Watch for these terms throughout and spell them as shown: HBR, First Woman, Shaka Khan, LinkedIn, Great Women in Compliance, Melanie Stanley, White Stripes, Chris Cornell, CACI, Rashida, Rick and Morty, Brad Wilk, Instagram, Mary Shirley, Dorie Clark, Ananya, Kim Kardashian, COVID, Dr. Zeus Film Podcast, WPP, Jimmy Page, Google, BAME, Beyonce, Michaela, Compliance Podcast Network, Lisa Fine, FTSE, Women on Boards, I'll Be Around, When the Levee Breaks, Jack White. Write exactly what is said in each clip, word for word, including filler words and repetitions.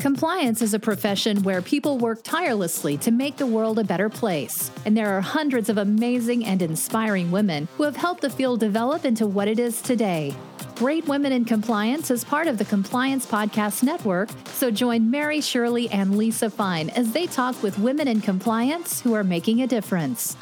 Compliance is a profession where people work tirelessly to make the world a better place, and there are hundreds of amazing and inspiring women who have helped the field develop into what it is today. Great Women in Compliance is part of the Compliance Podcast Network, so join Mary Shirley and Lisa Fine as they talk with women in compliance who are making a difference.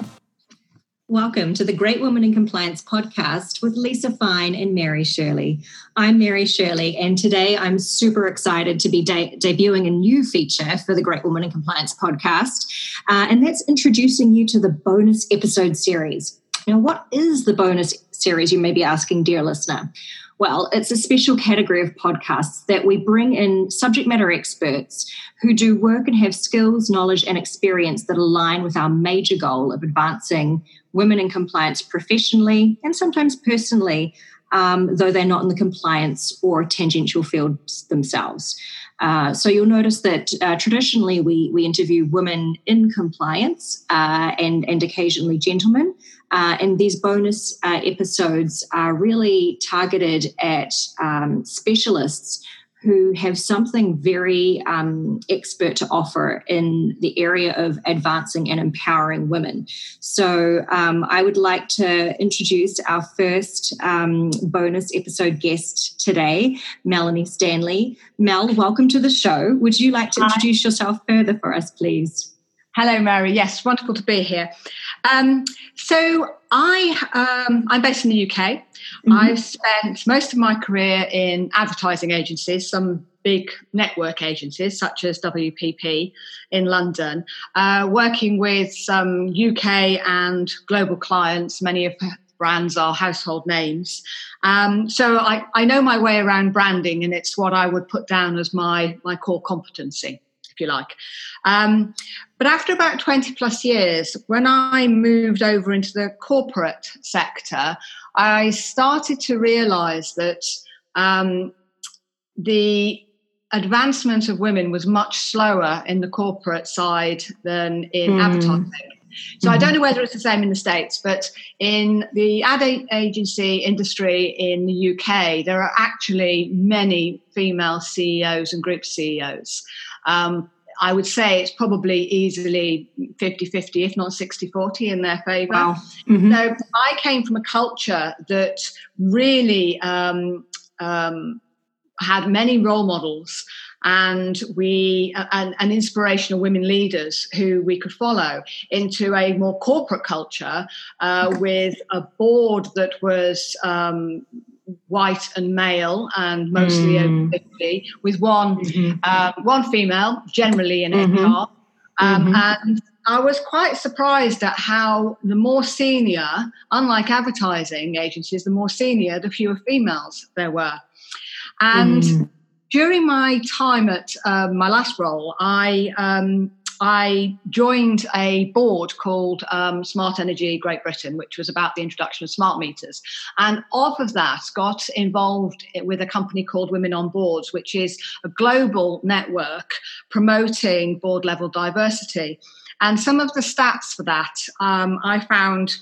Welcome to the Great Women in Compliance podcast with Lisa Fine and Mary Shirley. I'm Mary Shirley, and today I'm super excited to be de- debuting a new feature for the Great Women in Compliance podcast, uh, and that's introducing you to the bonus episode series. Now, what is the bonus series, you may be asking, dear listener? Well, it's a special category of podcasts that we bring in subject matter experts who do work and have skills, knowledge, and experience that align with our major goal of advancing women in compliance professionally and sometimes personally, um, though they're not in the compliance or tangential fields themselves. Uh, so you'll notice that uh, traditionally we we interview women in compliance uh, and, and occasionally gentlemen. Uh, and these bonus uh, episodes are really targeted at um, specialists who have something very um, expert to offer in the area of advancing and empowering women. So um, I would like to introduce our first um, bonus episode guest today, Melanie Stanley. Mel, welcome to the show. Would you like to introduce Hi. yourself further for us, please? Hello, Mary. Yes, wonderful to be here. Um, so I, um, I'm based in the U K. Mm-hmm. I've spent most of my career in advertising agencies, some big network agencies such as W P P in London, uh, working with some U K and global clients. Many of the brands are household names. Um, so I, I know my way around branding, and it's what I would put down as my, my core competency, if you like. Um, but after about twenty plus years, when I moved over into the corporate sector, I started to realise that um, the advancement of women was much slower in the corporate side than in mm. advertising. So mm. I don't know whether it's the same in the States, but in the ad agency industry in the U K, there are actually many female C E Os and group C E Os. Um, I would say it's probably easily fifty-fifty, if not sixty-forty in their favour. Wow. Mm-hmm. So I came from a culture that really um, um, had many role models and we uh, and, and inspirational women leaders who we could follow into a more corporate culture uh, with a board that was um, white and male and mostly mm. over fifty, with one mm-hmm. uh, one female, generally in mm-hmm. H R. Um, mm-hmm. And I was quite surprised at how the more senior, unlike advertising agencies, the more senior, the fewer females there were. And mm. during my time at uh, my last role, I um, I joined a board called um, Smart Energy Great Britain, which was about the introduction of smart meters. And off of that, got involved with a company called Women on Boards, which is a global network promoting board level diversity. And some of the stats for that um, I found,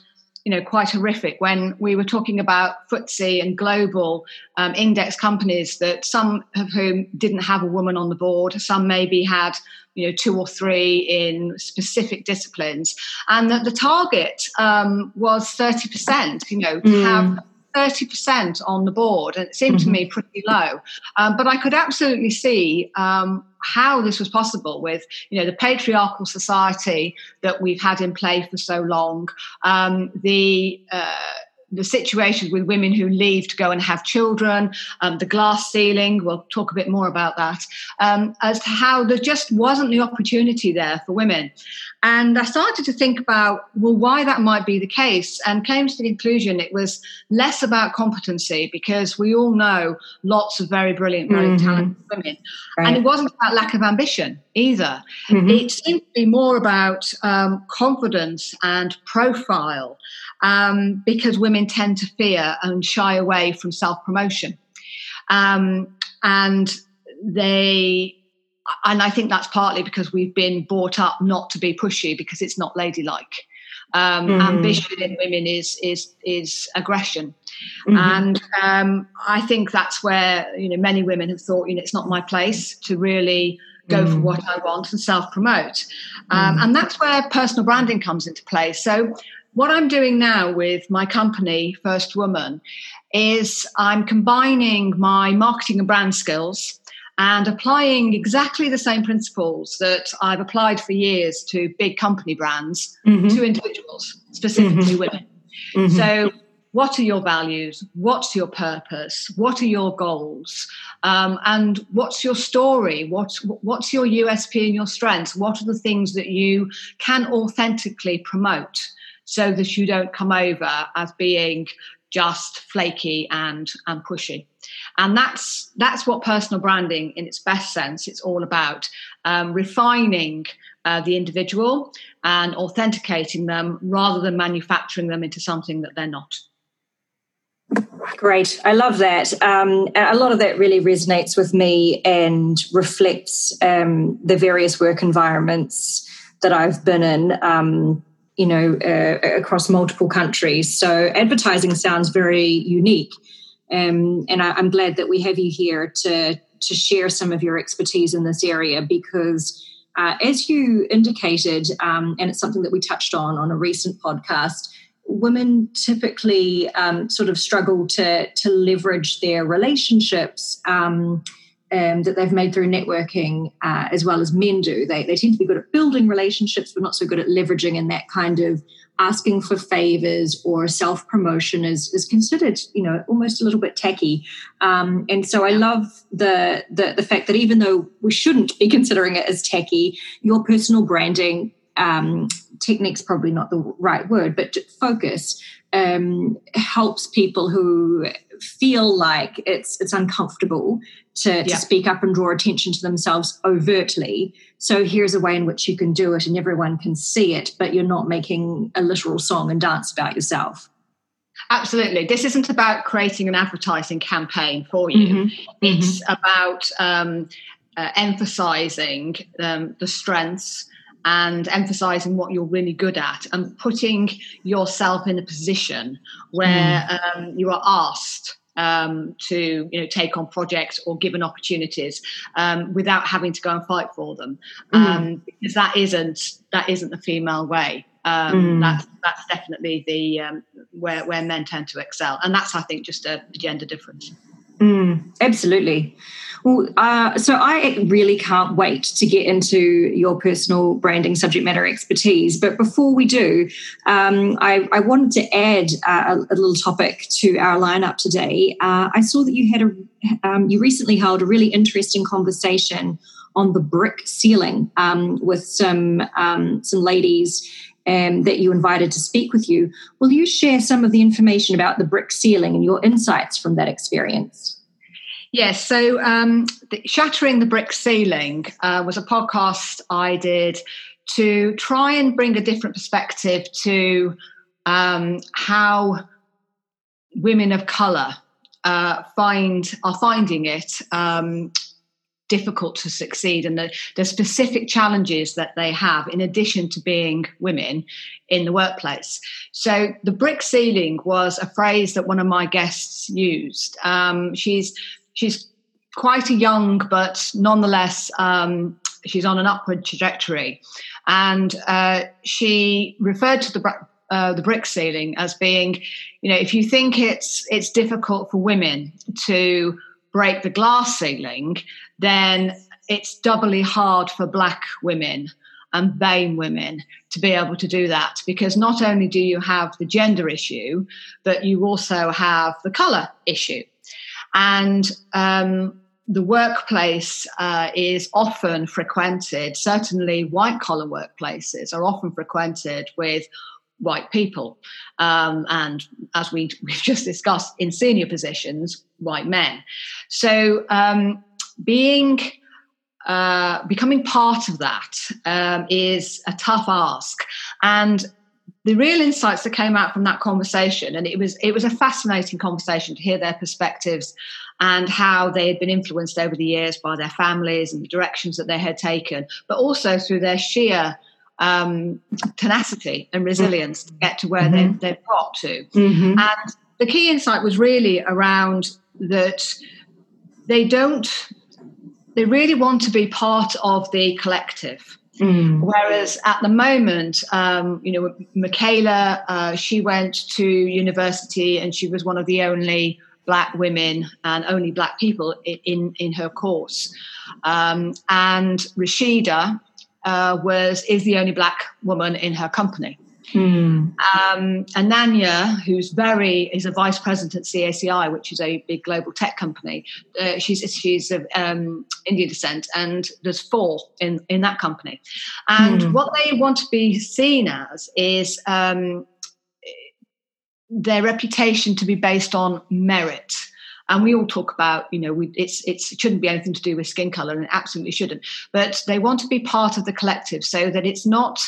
you know, quite horrific when we were talking about F T S E and global um, index companies, that some of whom didn't have a woman on the board, some maybe had, you know, two or three in specific disciplines, and that the target um, was thirty percent, you know, to mm. have thirty percent on the board, and it seemed mm-hmm. to me pretty low. Um, but I could absolutely see um, how this was possible with, you know, the patriarchal society that we've had in play for so long, um, the uh, the situation with women who leave to go and have children, um, the glass ceiling, we'll talk a bit more about that, um, as to how there just wasn't the opportunity there for women. And I started to think about, well, why that might be the case, and came to the conclusion it was less about competency, because we all know lots of very brilliant, very mm-hmm. talented women. Right. And it wasn't about lack of ambition either. Mm-hmm. It seemed to be more about um, confidence and profile, um, because women tend to fear and shy away from self-promotion. Um, and they, and I think that's partly because we've been brought up not to be pushy because it's not ladylike. Um, mm. Ambition in women is is is aggression. Mm-hmm. And um, I think that's where, you know, many women have thought, you know, it's not my place to really go mm. for what I want and self-promote. Um, mm. And that's where personal branding comes into play. So what I'm doing now with my company, First Woman, is I'm combining my marketing and brand skills and applying exactly the same principles that I've applied for years to big company brands, mm-hmm. to individuals, specifically mm-hmm. women. Mm-hmm. So what are your values? What's your purpose? What are your goals? Um, and what's your story? What, what's your U S P and your strengths? What are the things that you can authentically promote so that you don't come over as being just flaky and, and pushy? And that's that's what personal branding, in its best sense, it's all about um, refining uh, the individual and authenticating them rather than manufacturing them into something that they're not. Great. I love that. Um, a lot of that really resonates with me and reflects um, the various work environments that I've been in, um, you know, uh, across multiple countries. So advertising sounds very unique. Um, and I, I'm glad that we have you here to, to share some of your expertise in this area because, uh, as you indicated, um, and it's something that we touched on on a recent podcast, women typically um, sort of struggle to, to leverage their relationships um, um, that they've made through networking uh, as well as men do. They, they tend to be good at building relationships but not so good at leveraging, and that kind of asking for favors or self-promotion is, is considered, you know, almost a little bit tacky. Um, and so I love the, the the fact that even though we shouldn't be considering it as tacky, your personal branding um, technique's probably not the right word, but focus um, helps people who feel like it's it's uncomfortable to, yeah. to speak up and draw attention to themselves overtly. So here's a way in which you can do it and everyone can see it, but you're not making a literal song and dance about yourself. Absolutely. This isn't about creating an advertising campaign for you. Mm-hmm. It's mm-hmm. about um, uh, emphasising um, the strengths and emphasising what you're really good at and putting yourself in a position where mm. um, you are asked um, to, you know, take on projects or given opportunities um, without having to go and fight for them. Mm. Um, because that isn't, that isn't the female way. Um, mm. that's, that's definitely the um, where, where men tend to excel. And that's, I think, just a gender difference. Mm, absolutely. Well, uh, so I really can't wait to get into your personal branding subject matter expertise. But before we do, um, I, I wanted to add uh, a little topic to our lineup today. Uh, I saw that you had a um, you recently held a really interesting conversation on the brick ceiling um, with some um, some ladies. Um, that you invited to speak with you. Will you share some of the information about the brick ceiling and your insights from that experience? Yes, so um, the Shattering the Brick Ceiling uh, was a podcast I did to try and bring a different perspective to um, how women of colour uh, find are finding it um difficult to succeed, and the, the specific challenges that they have in addition to being women in the workplace. So the brick ceiling was a phrase that one of my guests used. Um, she's she's quite a young, but nonetheless um, she's on an upward trajectory, and uh, she referred to the uh, the brick ceiling as being, you know, if you think it's it's difficult for women to break the glass ceiling, then it's doubly hard for black women and BAME women to be able to do that, because not only do you have the gender issue, but you also have the colour issue. And um, the workplace uh, is often frequented, certainly white-collar workplaces are often frequented with white people. Um, and as we, we've just discussed, in senior positions, white men. So um, being uh, becoming part of that um, is a tough ask. And the real insights that came out from that conversation, and it was it was a fascinating conversation to hear their perspectives and how they had been influenced over the years by their families and the directions that they had taken, but also through their sheer um, tenacity and resilience to get to where mm-hmm. they, they've got to. Mm-hmm. And the key insight was really around that they don't, they really want to be part of the collective. Mm. Whereas at the moment, um, you know, Michaela, uh, she went to university and she was one of the only black women and only black people in, in her course. Um, and Rashida uh, was is the only black woman in her company. Mm. Um, Ananya, who's very is a vice president at C A C I, which is a big global tech company. Uh, she's she's of um, Indian descent, and there's four in, in that company. And mm. what they want to be seen as is um, their reputation to be based on merit. And we all talk about, you know, we, it's, it's, it shouldn't be anything to do with skin colour, and it absolutely shouldn't. But they want to be part of the collective, so that it's not.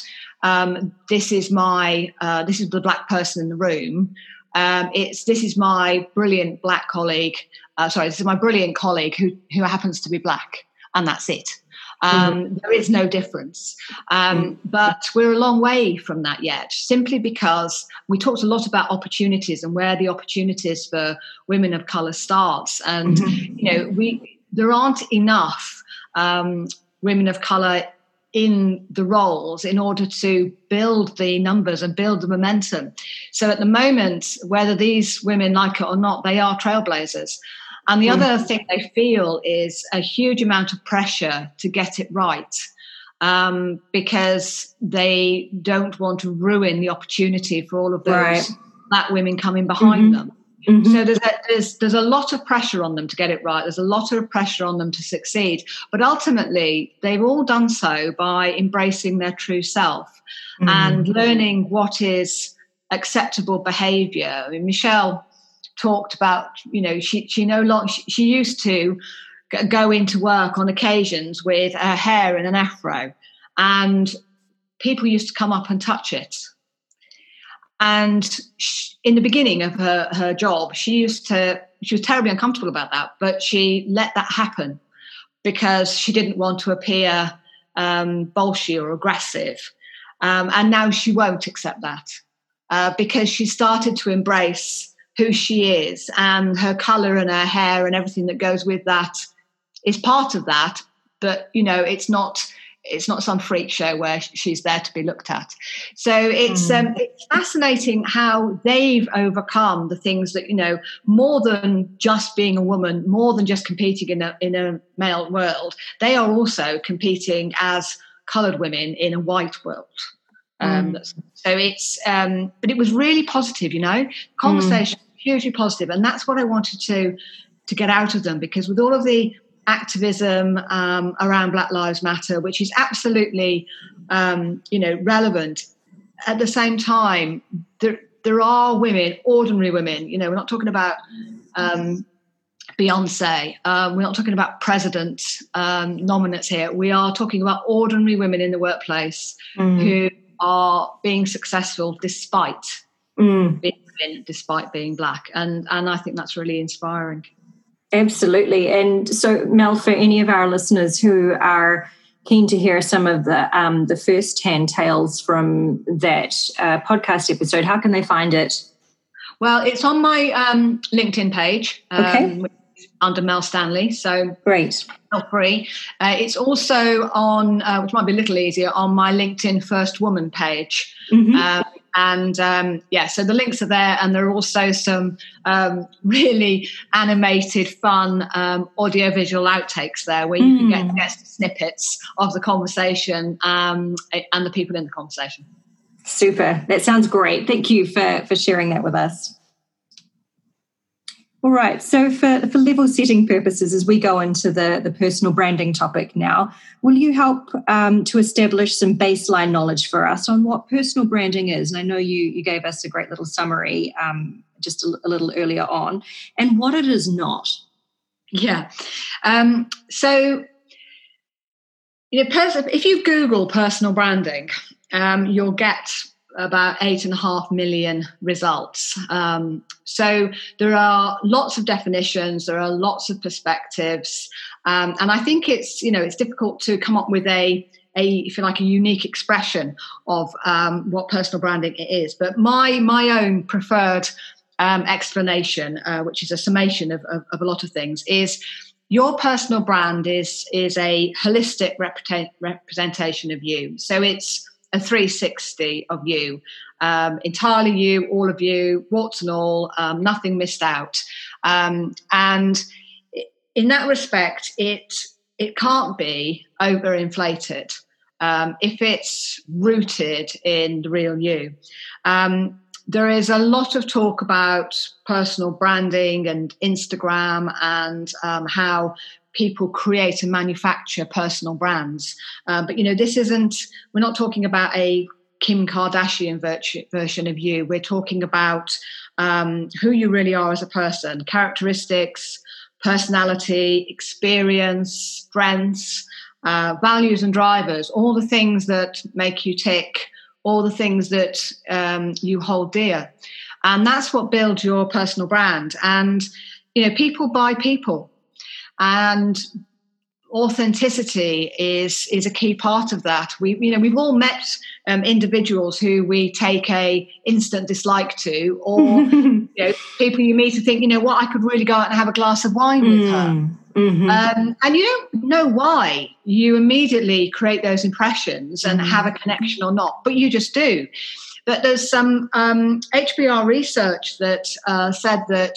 Um, this is my, uh, this is the black person in the room. Um, it's, this is my brilliant black colleague. Uh, sorry, this is my brilliant colleague who, who happens to be black, and that's it. Um, mm-hmm. There is no difference. Um, mm-hmm. But we're a long way from that yet, simply because we talked a lot about opportunities and where the opportunities for women of colour starts. And, mm-hmm. you know, we, there aren't enough um, women of colour in the roles in order to build the numbers and build the momentum. So at the moment, whether these women like it or not, they are trailblazers. And the mm. other thing they feel is a huge amount of pressure to get it right, um, because they don't want to ruin the opportunity for all of those right. black women coming behind mm-hmm. them. Mm-hmm. So there's a, there's there's a lot of pressure on them to get it right. There's a lot of pressure on them to succeed. But ultimately, they've all done so by embracing their true self mm-hmm. and learning what is acceptable behaviour. I mean, Michelle talked about, you know, she she no longer she, she used to go into work on occasions with her hair in an afro, and people used to come up and touch it. And she, in the beginning of her, her job, she used to, she was terribly uncomfortable about that, but she let that happen because she didn't want to appear um, bolshy or aggressive. Um, and now she won't accept that uh, because she started to embrace who she is, and her colour and her hair and everything that goes with that is part of that. But, you know, it's not... it's not some freak show where she's there to be looked at. So it's um, it's fascinating how they've overcome the things that, you know, more than just being a woman, more than just competing in a in a male world, they are also competing as coloured women in a white world. Um, mm. So it's, um, but it was really positive, you know, conversation mm. hugely positive, and that's what I wanted to to get out of them, because with all of the activism um, around Black Lives Matter, which is absolutely, um, you know, relevant. At the same time, there there are women, ordinary women. You know, we're not talking about um, Beyonce. Um, we're not talking about president um, nominates here. We are talking about ordinary women in the workplace mm. who are being successful despite mm. being women, despite being black, and and I think that's really inspiring. Absolutely. And so, Mel, for any of our listeners who are keen to hear some of the um, the first-hand tales from that uh, podcast episode, how can they find it? Well, it's on my um, LinkedIn page um, okay. under Mel Stanley. So great. Not free. Uh, it's also on, uh, which might be a little easier, on my LinkedIn First Woman page. Mm-hmm. Um, And, um, yeah, so the links are there, and there are also some um, really animated, fun um, audiovisual outtakes there where you mm. can get, get snippets of the conversation um, and the people in the conversation. Super. That sounds great. Thank you for, for sharing that with us. All right, so for, for level setting purposes, as we go into the, the personal branding topic now, will you help um, to establish some baseline knowledge for us on what personal branding is? And I know you, you gave us a great little summary um, just a, a little earlier on, and what it is not. Yeah, um, so you know, pers- if you Google personal branding, um, you'll get about eight and a half million results. Um, so there are lots of definitions, there are lots of perspectives. Um, and I think it's, you know, it's difficult to come up with a, a, if you like, a unique expression of um, what personal branding it is. But my my own preferred um, explanation, uh, which is a summation of, of, of a lot of things, is your personal brand is is a holistic represent, representation of you. So it's a three sixty of you, um, entirely you, all of you, warts and all, um, nothing missed out. Um, and in that respect, it it can't be overinflated um, if it's rooted in the real you. Um, there is a lot of talk about personal branding and Instagram and um, how people create and manufacture personal brands. Uh, but, you know, this isn't, we're not talking about a Kim Kardashian version of you. We're talking about um, who you really are as a person, characteristics, personality, experience, strengths, uh, values and drivers, all the things that make you tick, all the things that um, you hold dear. And that's what builds your personal brand. And, you know, people buy people. And authenticity is is a key part of that. We, you know, we've all met um, individuals who we take a instant dislike to, or you know, people you meet and think, you know what, I could really go out and have a glass of wine mm. with her. Mm-hmm. Um, and you don't know why you immediately create those impressions and mm-hmm. have a connection or not, but you just do. But there's some um, H B R research that uh, said that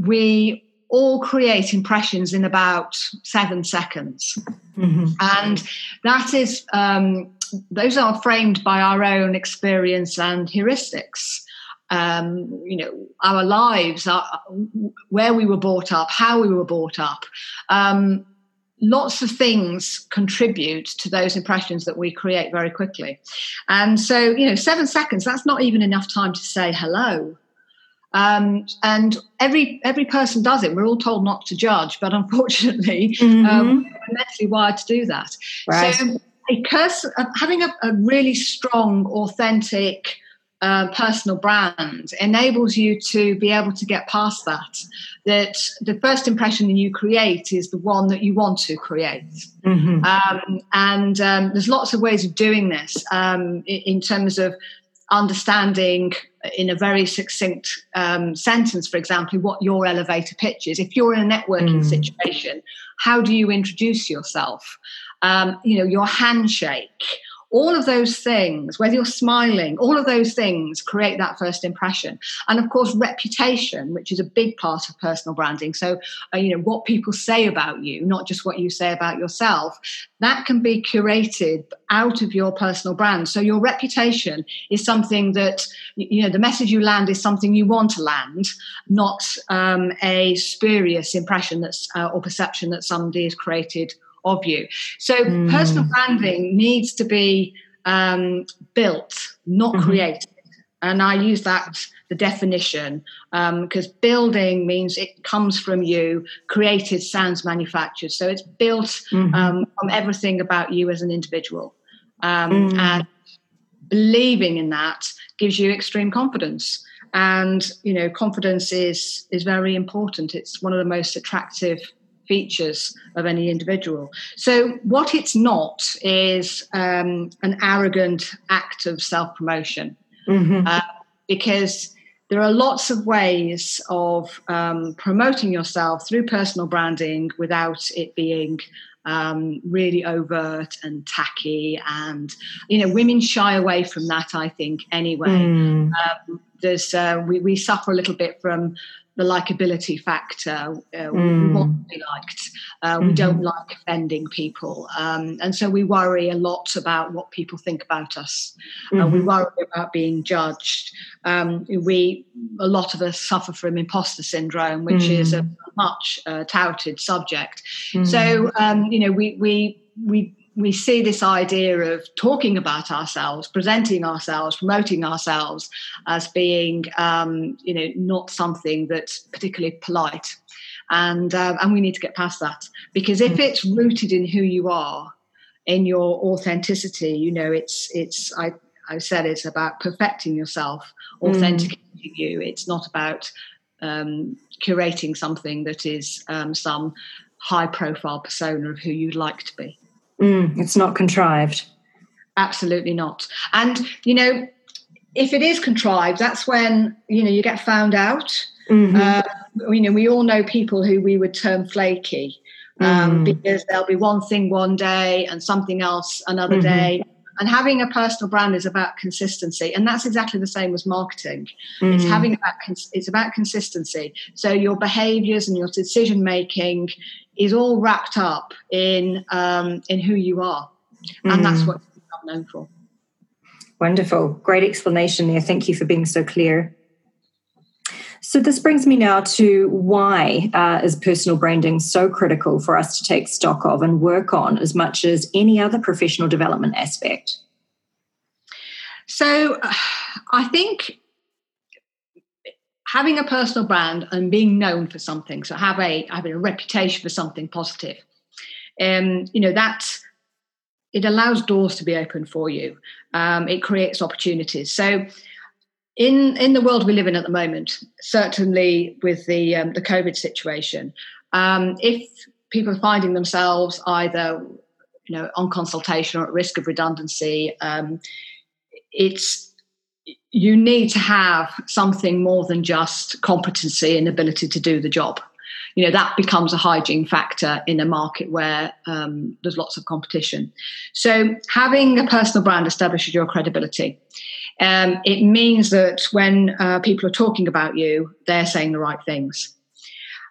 we all create impressions in about seven seconds. Mm-hmm. And that is, um, those are framed by our own experience and heuristics. Um, you know, our lives, our, where we were brought up, how we were brought up. Um, lots of things contribute to those impressions that we create very quickly. And so, you know, seven seconds, that's not even enough time to say hello. Um, and every every person does it. We're all told not to judge, but unfortunately, mm-hmm. um, we're mentally wired to do that. Right. So a curse, uh, having a, a really strong, authentic uh, personal brand enables you to be able to get past that. That the first impression that you create is the one that you want to create. Mm-hmm. Um, and um, there's lots of ways of doing this um, in, in terms of understanding in a very succinct um, sentence, for example, what your elevator pitch is. If you're in a networking mm. situation, how do you introduce yourself? Um, you know, your handshake, all of those things, whether you're smiling, all of those things create that first impression. And of course, reputation, which is a big part of personal branding. So, uh, you know, what people say about you, not just what you say about yourself, that can be curated out of your personal brand. So your reputation is something that, you know, the message you land is something you want to land, not um, a spurious impression that's uh, or perception that somebody has created of you. So mm. personal branding needs to be um, built, not mm-hmm. created. And I use that, the definition, because um, building means it comes from you, created sounds manufactured. So it's built mm-hmm. um, from everything about you as an individual. Um, mm. And believing in that gives you extreme confidence. And, you know, confidence is is very important. It's one of the most attractive features of any individual. So what it's not is um, an arrogant act of self-promotion, mm-hmm. uh, because there are lots of ways of um, promoting yourself through personal branding without it being um, really overt and tacky. And, you know, women shy away from that, I think, anyway. Mm. Um, there's uh, we, we suffer a little bit from the likability factor. Uh, mm. We want to be liked. Uh, mm-hmm. We don't like offending people. Um, and so we worry a lot about what people think about us. Mm-hmm. Uh, we worry about being judged. Um, we, a lot of us suffer from imposter syndrome, which mm. is a much uh, touted subject. Mm. So, um, you know, we, we, we, we see this idea of talking about ourselves, presenting ourselves, promoting ourselves as being, um, you know, not something that's particularly polite. And uh, and we need to get past that, because if it's rooted in who you are, in your authenticity, you know, it's, it's I, I said it's about perfecting yourself, authenticating mm. you. It's not about um, curating something that is um, some high-profile persona of who you'd like to be. Mm, it's not contrived. Absolutely not. And, you know, if it is contrived, that's when, you know, you get found out. Mm-hmm. Uh, you know, we all know people who we would term flaky, um, mm. because there'll be one thing one day and something else another mm-hmm. day. And having a personal brand is about consistency. And that's exactly the same as marketing. Mm. It's having about it's about consistency. So your behaviours and your decision making is all wrapped up in um, in who you are. Mm. And that's what you're known for. Wonderful. Great explanation there. Thank you for being so clear. So this brings me now to why uh, is personal branding so critical for us to take stock of and work on as much as any other professional development aspect? So uh, I think having a personal brand and being known for something, so have a, have a reputation for something positive, um, you know, that's, it allows doors to be open for you. Um, it creates opportunities. So In in the world we live in at the moment, certainly with the um, the COVID situation, um, if people are finding themselves either, you know, on consultation or at risk of redundancy, um, it's you need to have something more than just competency and ability to do the job. You know, that becomes a hygiene factor in a market where um, there's lots of competition. So having a personal brand establishes your credibility. Um, it means that when uh, people are talking about you, they're saying the right things.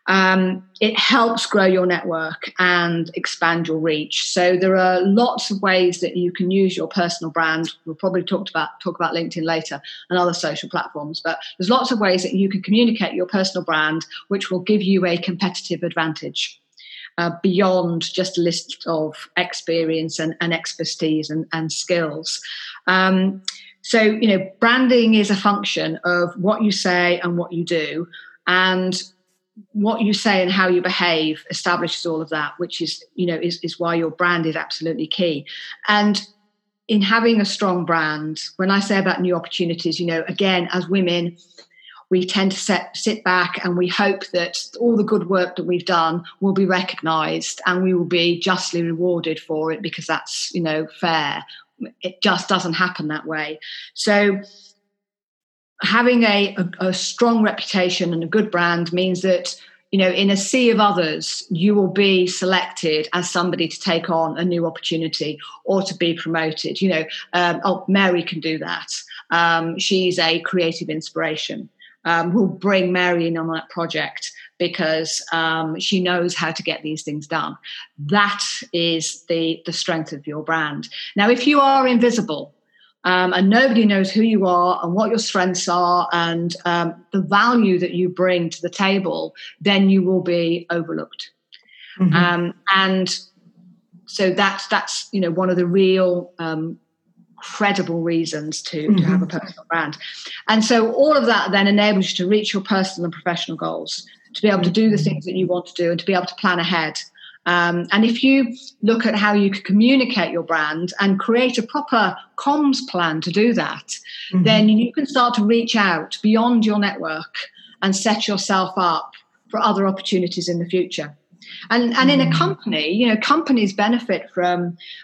Um, it helps grow your network and expand your reach. So there are lots of ways that you can use your personal brand. We'll probably talk about talk about LinkedIn later and other social platforms, but there's lots of ways that you can communicate your personal brand, which will give you a competitive advantage uh, beyond just a list of experience and, and expertise and, and skills. Um, so, you know, branding is a function of what you say and what you do, and what you say and how you behave establishes all of that, which is, you know, is, is why your brand is absolutely key. And in having a strong brand, when I say about new opportunities, you know, again, as women, we tend to set, sit back and we hope that all the good work that we've done will be recognised and we will be justly rewarded for it because that's, you know, fair. It just doesn't happen that way. So having a, a, a strong reputation and a good brand means that, you know, in a sea of others, you will be selected as somebody to take on a new opportunity or to be promoted. You know, um, oh, Mary can do that. Um, she's a creative inspiration. Um, we'll bring Mary in on that project because um, she knows how to get these things done. That is the, the strength of your brand. Now, if you are invisible, Um, and nobody knows who you are and what your strengths are and um, the value that you bring to the table, then you will be overlooked. Mm-hmm. Um, and so that's, that's, you know, one of the real um, credible reasons to, mm-hmm. to have a personal brand. And so all of that then enables you to reach your personal and professional goals, to be able to do the things that you want to do and to be able to plan ahead. Um, and if you look at how you could communicate your brand and create a proper comms plan to do that, mm-hmm. then you can start to reach out beyond your network and set yourself up for other opportunities in the future. And, and mm-hmm. in a company, you know, companies benefit from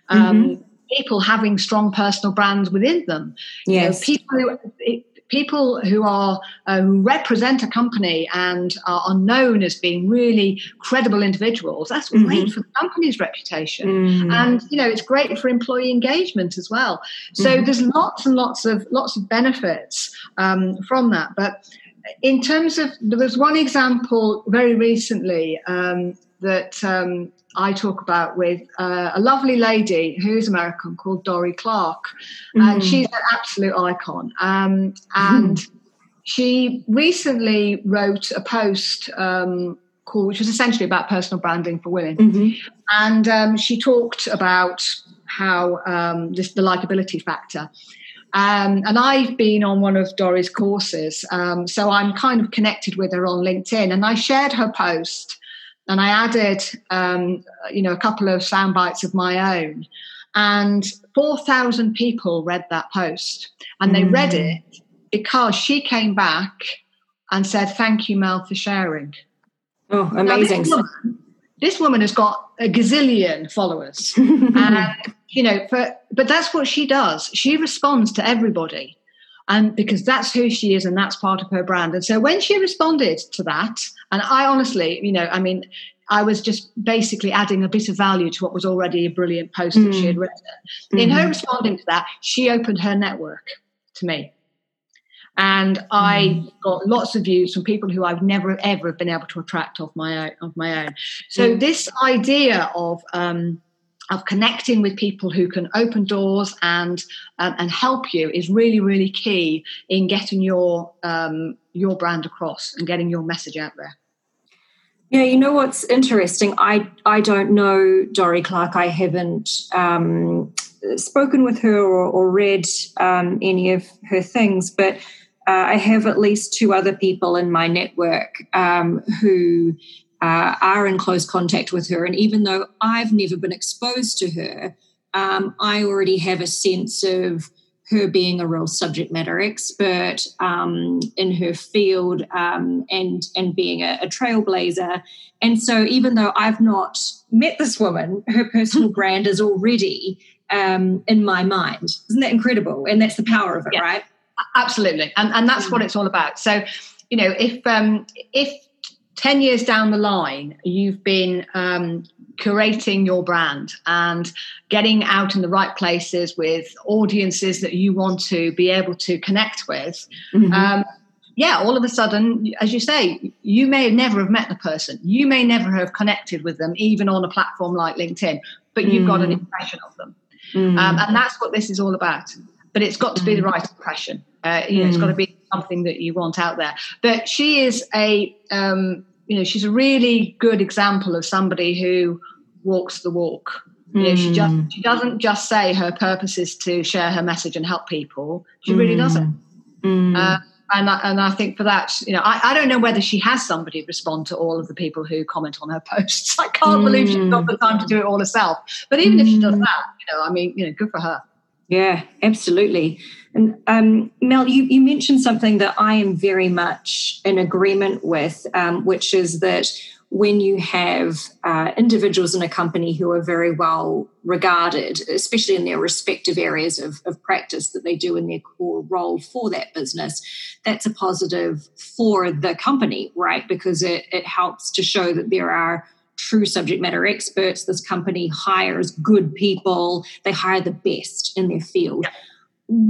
um, mm-hmm. people having strong personal brands within them. Yes. You know, people who... It, People who are uh, who represent a company and are known as being really credible individuals, that's mm-hmm. great for the company's reputation. Mm-hmm. And, you know, it's great for employee engagement as well. So mm-hmm. there's lots and lots of lots of benefits um, from that. But in terms of, there was one example very recently um, that um, I talk about with uh, a lovely lady who's American called Dorie Clark, and mm. she's an absolute icon. Um, and mm. she recently wrote a post um, called, which was essentially about personal branding for women. Mm-hmm. And um, she talked about how um, this, the likability factor. Um, and I've been on one of Dorie's courses. Um, so I'm kind of connected with her on LinkedIn, and I shared her post. And I added, um, you know, a couple of sound bites of my own. And four thousand people read that post. And they mm. read it because she came back and said, thank you, Mel, for sharing. Oh, amazing. Now, this, woman, this woman has got a gazillion followers. And, you know, for, but that's what she does. She responds to everybody, and because that's who she is and that's part of her brand. And so when she responded to that, and I honestly, you know, I mean, I was just basically adding a bit of value to what was already a brilliant post mm. that she had written. Mm-hmm. In her responding to that, she opened her network to me. And I got lots of views from people who I've never, ever been able to attract of my own. Of my own. So this idea of um, of connecting with people who can open doors and um, and help you is really, really key in getting your um, your brand across and getting your message out there. Yeah, you know what's interesting? I, I don't know Dorie Clark. I haven't um, spoken with her or, or read um, any of her things, but Uh, I have at least two other people in my network um, who uh, are in close contact with her. And even though I've never been exposed to her, um, I already have a sense of her being a real subject matter expert um, in her field um, and, and being a, a trailblazer. And so even though I've not met this woman, her personal brand is already um, in my mind. Isn't that incredible? And that's the power of it, yeah. Right? Absolutely. And and that's what it's all about. So, you know, if um, if ten years down the line, you've been um, curating your brand and getting out in the right places with audiences that you want to be able to connect with, mm-hmm. um, yeah, all of a sudden, as you say, you may never have met the person. You may never have connected with them, even on a platform like LinkedIn, but you've mm. got an impression of them. Mm. Um, and that's what this is all about. But it's got to be the right impression. Uh, you know, mm. It's got to be something that you want out there. But she is a, um, you know, she's a really good example of somebody who walks the walk. You mm. know, she just she doesn't just say her purpose is to share her message and help people. She mm. really doesn't. Mm. Uh, and I, and I think for that, you know, I, I don't know whether she has somebody respond to all of the people who comment on her posts. I can't mm. believe she's got the time to do it all herself. But even mm. if she does that, you know, I mean, you know, good for her. Yeah, absolutely. And um, Mel, you, you mentioned something that I am very much in agreement with, um, which is that when you have uh, individuals in a company who are very well regarded, especially in their respective areas of, of practice that they do in their core role for that business, that's a positive for the company, right? Because it, it helps to show that there are true subject matter experts. This company hires good people. They hire the best in their field. Yep.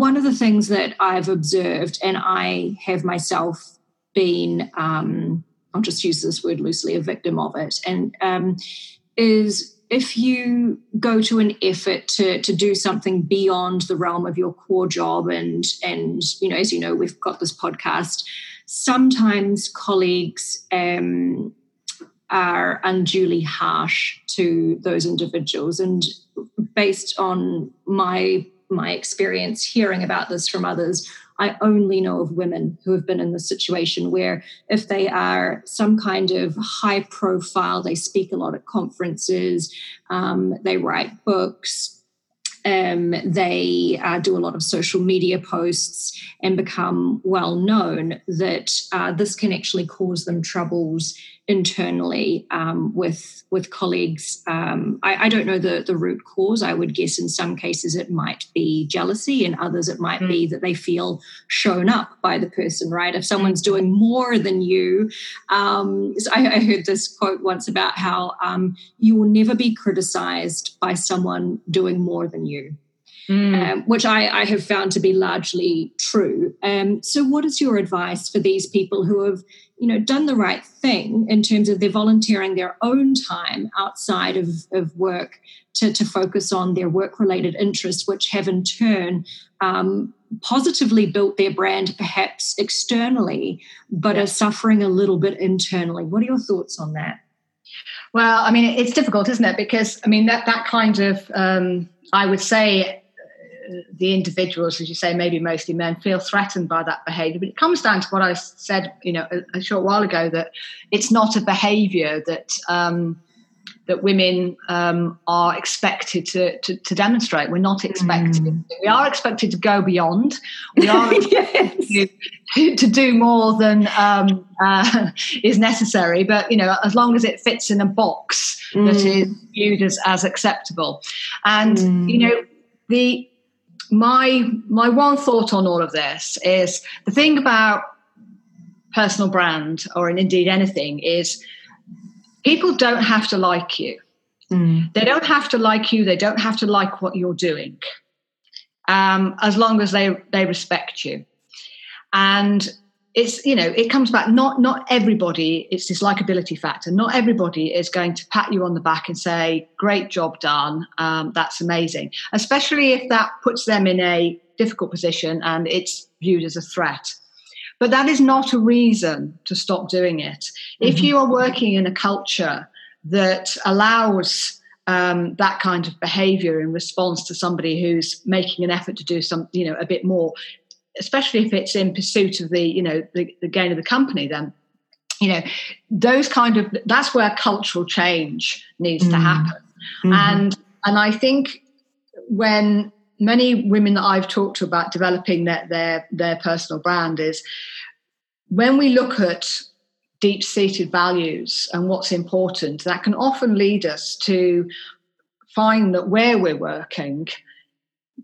One of the things that I've observed, and I have myself been, um, I'll just use this word loosely, a victim of it, and um, is if you go to an effort to, to do something beyond the realm of your core job, and, and you know, as you know, we've got this podcast, sometimes colleagues um are unduly harsh to those individuals. And based on my my experience hearing about this from others, I only know of women who have been in this situation where if they are some kind of high profile, they speak a lot at conferences, um, they write books, um, they uh, do a lot of social media posts and become well known, that uh, this can actually cause them troubles internally um, with with colleagues. Um, I, I don't know the, the root cause. I would guess in some cases it might be jealousy, in others it might mm. be that they feel shown up by the person, right? If someone's doing more than you, um, so I, I heard this quote once about how um, you will never be criticised by someone doing more than you, mm. um, which I, I have found to be largely true. Um, so what is your advice for these people who have, you know, done the right thing in terms of they're volunteering their own time outside of, of work to, to focus on their work-related interests, which have in turn um, positively built their brand perhaps externally, but yes. are suffering a little bit internally? What are your thoughts on that? Well, I mean, it's difficult, isn't it? Because, I mean, that, that kind of, um, I would say, the individuals, as you say, maybe mostly men, feel threatened by that behaviour. But it comes down to what I said, you know, a, a short while ago, that it's not a behaviour that um, that women um, are expected to, to, to demonstrate. We're not expected. Mm. We are expected to go beyond. We are expected yes. to, to do more than um, uh, is necessary. But, you know, as long as it fits in a box mm. that is viewed as, as acceptable. And, mm. you know, the my my one thought on all of this is the thing about personal brand, or indeed anything, is people don't have to like you. Mm. They don't have to like you. They don't have to like what you're doing, um, as long as they, they respect you. And it's, you know, it comes back, not, not everybody, it's this likability factor. Not everybody is going to pat you on the back and say, great job done. Um, that's amazing. Especially if that puts them in a difficult position and it's viewed as a threat. But that is not a reason to stop doing it. Mm-hmm. If you are working in a culture that allows um, that kind of behaviour in response to somebody who's making an effort to do some, you know, a bit more, especially if it's in pursuit of the, you know, the, the gain of the company, then, you know, those kind of, that's where cultural change needs mm-hmm. to happen. Mm-hmm. And and I think when many women that I've talked to about developing their, their, their personal brand is when we look at deep-seated values and what's important, that can often lead us to find that where we're working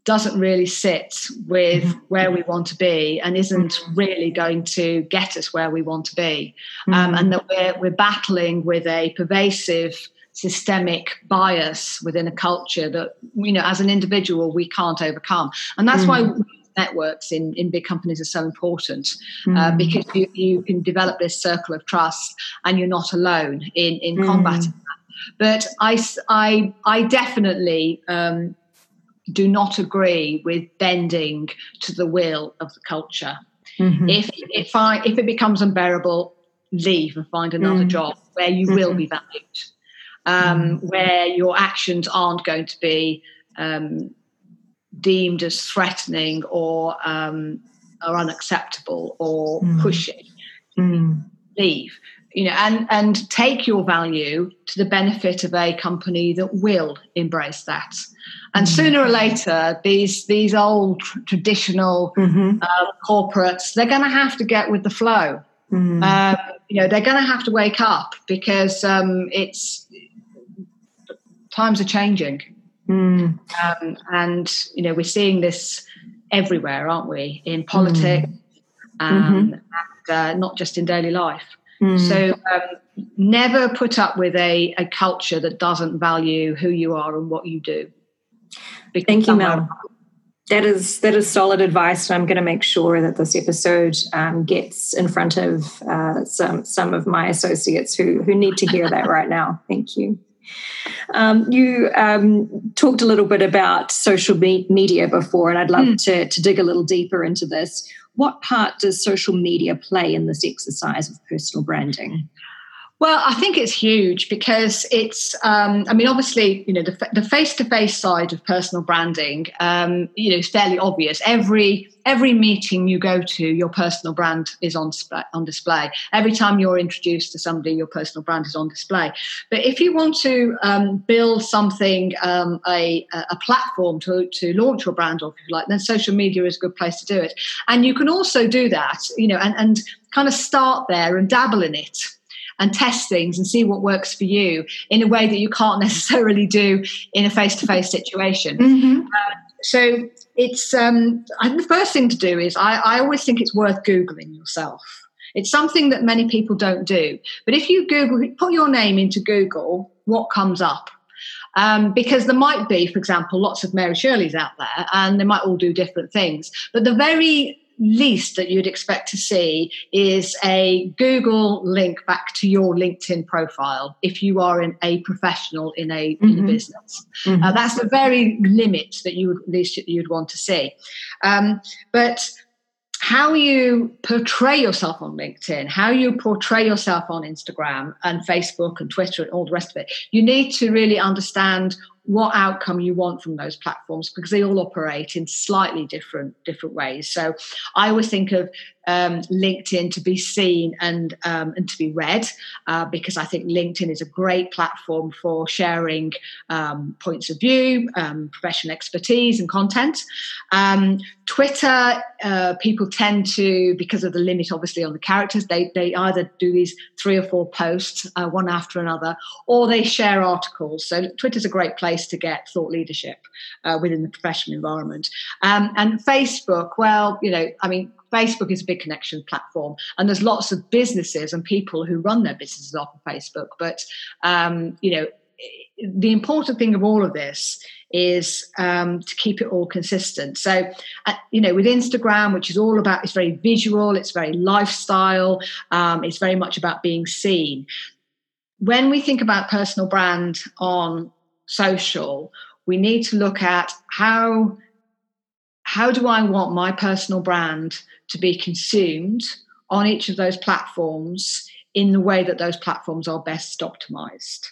doesn't really sit with mm-hmm. where we want to be and isn't really going to get us where we want to be. Mm-hmm. Um, and that we're, we're battling with a pervasive systemic bias within a culture that, you know, as an individual, we can't overcome. And that's mm. why networks in, in big companies are so important, mm. uh, because you, you can develop this circle of trust and you're not alone in, in mm. combating that. But I, I, I definitely um, do not agree with bending to the will of the culture. Mm-hmm. If, if, I, if it becomes unbearable, leave and find another mm. job where you mm-hmm. will be valued. Um, where your actions aren't going to be um, deemed as threatening or um, or unacceptable or mm. pushy, mm. leave. You know, and and take your value to the benefit of a company that will embrace that. And mm. sooner or later, these these old traditional mm-hmm. uh, corporates, they're going to have to get with the flow. Mm. Um, you know, they're going to have to wake up because um, it's. Times are changing, mm. um, and you know we're seeing this everywhere, aren't we? In politics, mm. um, mm-hmm. and uh, not just in daily life. Mm. So um, never put up with a, a culture that doesn't value who you are and what you do. Thank you, Mel. That is that is solid advice, and I'm going to make sure that this episode um, gets in front of uh, some some of my associates who who need to hear that right now. Thank you. Um, you um, talked a little bit about social me- media before, and I'd love mm. to, to dig a little deeper into this. What part does social media play in this exercise of personal branding? Well, I think it's huge because it's, um, I mean, obviously, you know, the, the face-to-face side of personal branding, um, you know, is fairly obvious. Every every meeting you go to, your personal brand is on, on display. Every time you're introduced to somebody, your personal brand is on display. But if you want to um, build something, um, a, a platform to, to launch your brand off, if you like, then social media is a good place to do it. And you can also do that, you know, and, and kind of start there and dabble in it. And test things and see what works for you in a way that you can't necessarily do in a face-to-face situation. Mm-hmm. Uh, so it's um, I, the first thing to do is I, I always think it's worth Googling yourself. It's something that many people don't do. But if you Google, put your name into Google, what comes up? Um, because there might be, for example, lots of Mary Shirleys out there, and they might all do different things. But the very least that you'd expect to see is a Google link back to your LinkedIn profile if you are in a professional in a, mm-hmm. in a business. Mm-hmm. Uh, that's the very limit that you would, least you'd want to see. Um, but how you portray yourself on LinkedIn, how you portray yourself on Instagram and Facebook and Twitter and all the rest of it, you need to really understand what outcome you want from those platforms, because they all operate in slightly different different ways. So I always think of um, LinkedIn to be seen and um, and to be read, uh, because I think LinkedIn is a great platform for sharing um, points of view, um, professional expertise and content. Um, Twitter, uh, people tend to, because of the limit obviously on the characters, they, they either do these three or four posts, uh, one after another, or they share articles. So Twitter's a great place to get thought leadership uh, within the professional environment. Um, and Facebook, well, you know, I mean, Facebook is a big connection platform, and there's lots of businesses and people who run their businesses off of Facebook. But, um, you know, the important thing of all of this is um, to keep it all consistent. So, uh, you know, with Instagram, which is all about, it's very visual, it's very lifestyle, um, it's very much about being seen. When we think about personal brand on social, we need to look at how, how do I want my personal brand to be consumed on each of those platforms in the way that those platforms are best optimized.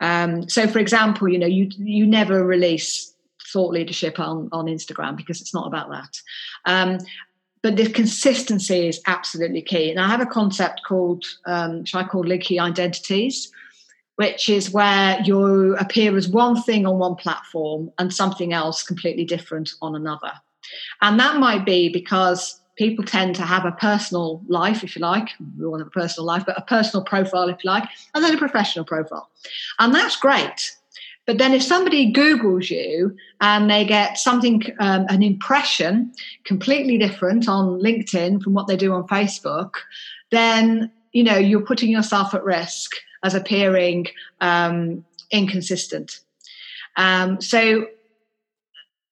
Um, so, for example, you know, you you never release thought leadership on, on Instagram, because it's not about that. Um, but the consistency is absolutely key. And I have a concept called, um, which I call leaky identities, which is where you appear as one thing on one platform and something else completely different on another. And that might be because people tend to have a personal life, if you like. We all have a personal life, but a personal profile, if you like, and then a professional profile. And that's great. But then if somebody Googles you and they get something, um, an impression completely different on LinkedIn from what they do on Facebook, then, you know, you're putting yourself at risk as appearing um, inconsistent. Um, so...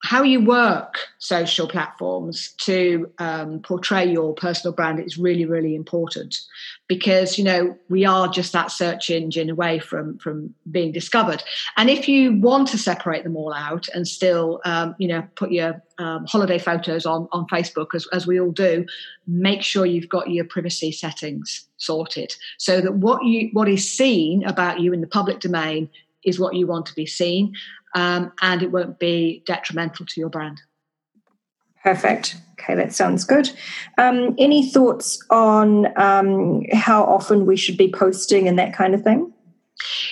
How you work social platforms to um, portray your personal brand is really, really important, because, you know, we are just that search engine away from, from being discovered. And if you want to separate them all out and still, um, you know, put your um, holiday photos on, on Facebook, as, as we all do, make sure you've got your privacy settings sorted so that what you what is seen about you in the public domain is what you want to be seen. Um, and it won't be detrimental to your brand. Perfect. Okay, that sounds good. Um, any thoughts on um, how often we should be posting and that kind of thing?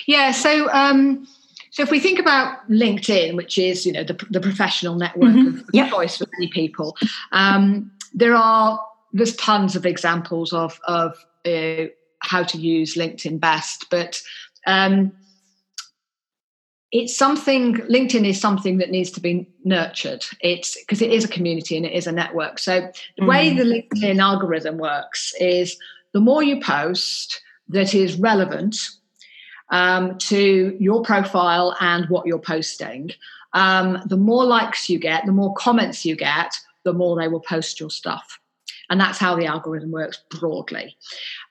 Yeah, so um, so if we think about LinkedIn, which is, you know, the, the professional network mm-hmm. of yep. choice for many people, um, there are there's tons of examples of of uh, how to use LinkedIn best, but. Um, It's something, LinkedIn is something that needs to be nurtured. It's because it is a community and it is a network. So the mm. way the LinkedIn algorithm works is the more you post that is relevant um, to your profile and what you're posting, um, the more likes you get, the more comments you get, the more they will post your stuff. And that's how the algorithm works broadly.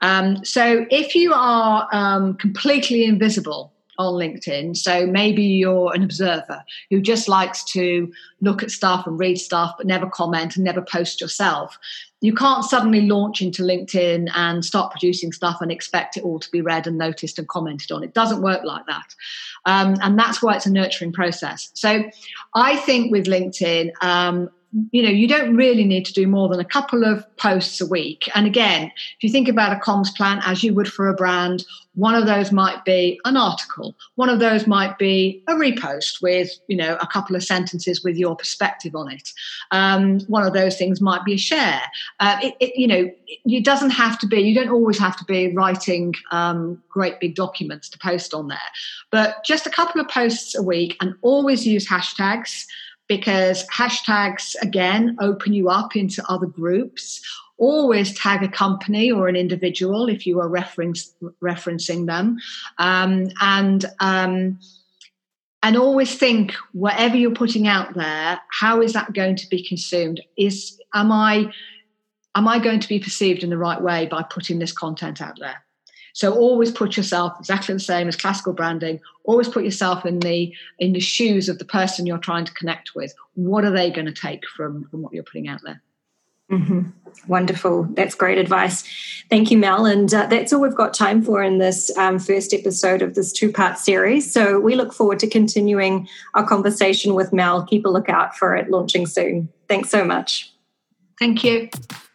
Um, so if you are um, completely invisible on LinkedIn, so maybe you're an observer who just likes to look at stuff and read stuff but never comment and never post yourself, you can't suddenly launch into LinkedIn and start producing stuff and expect it all to be read and noticed and commented on. It doesn't work like that. Um, and that's why it's a nurturing process. So I think with LinkedIn, um, you know, you don't really need to do more than a couple of posts a week. And again, if you think about a comms plan, as you would for a brand, one of those might be an article. One of those might be a repost with, you know, a couple of sentences with your perspective on it. Um, one of those things might be a share. Uh, it, it, you know, it doesn't have to be, you don't always have to be writing um, great big documents to post on there. But just a couple of posts a week, and always use hashtags, because hashtags, again, open you up into other groups. Always tag a company or an individual if you are reference, referencing them. Um, and, um, and always think, whatever you're putting out there, how is that going to be consumed? Is am I, am I going to be perceived in the right way by putting this content out there? So always put yourself, exactly the same as classical branding, always put yourself in the in the shoes of the person you're trying to connect with. What are they going to take from, from what you're putting out there? Mm-hmm. Wonderful. That's great advice. Thank you, Mel. And uh, that's all we've got time for in this um, first episode of this two-part series. So we look forward to continuing our conversation with Mel. Keep a lookout for it launching soon. Thanks so much. Thank you.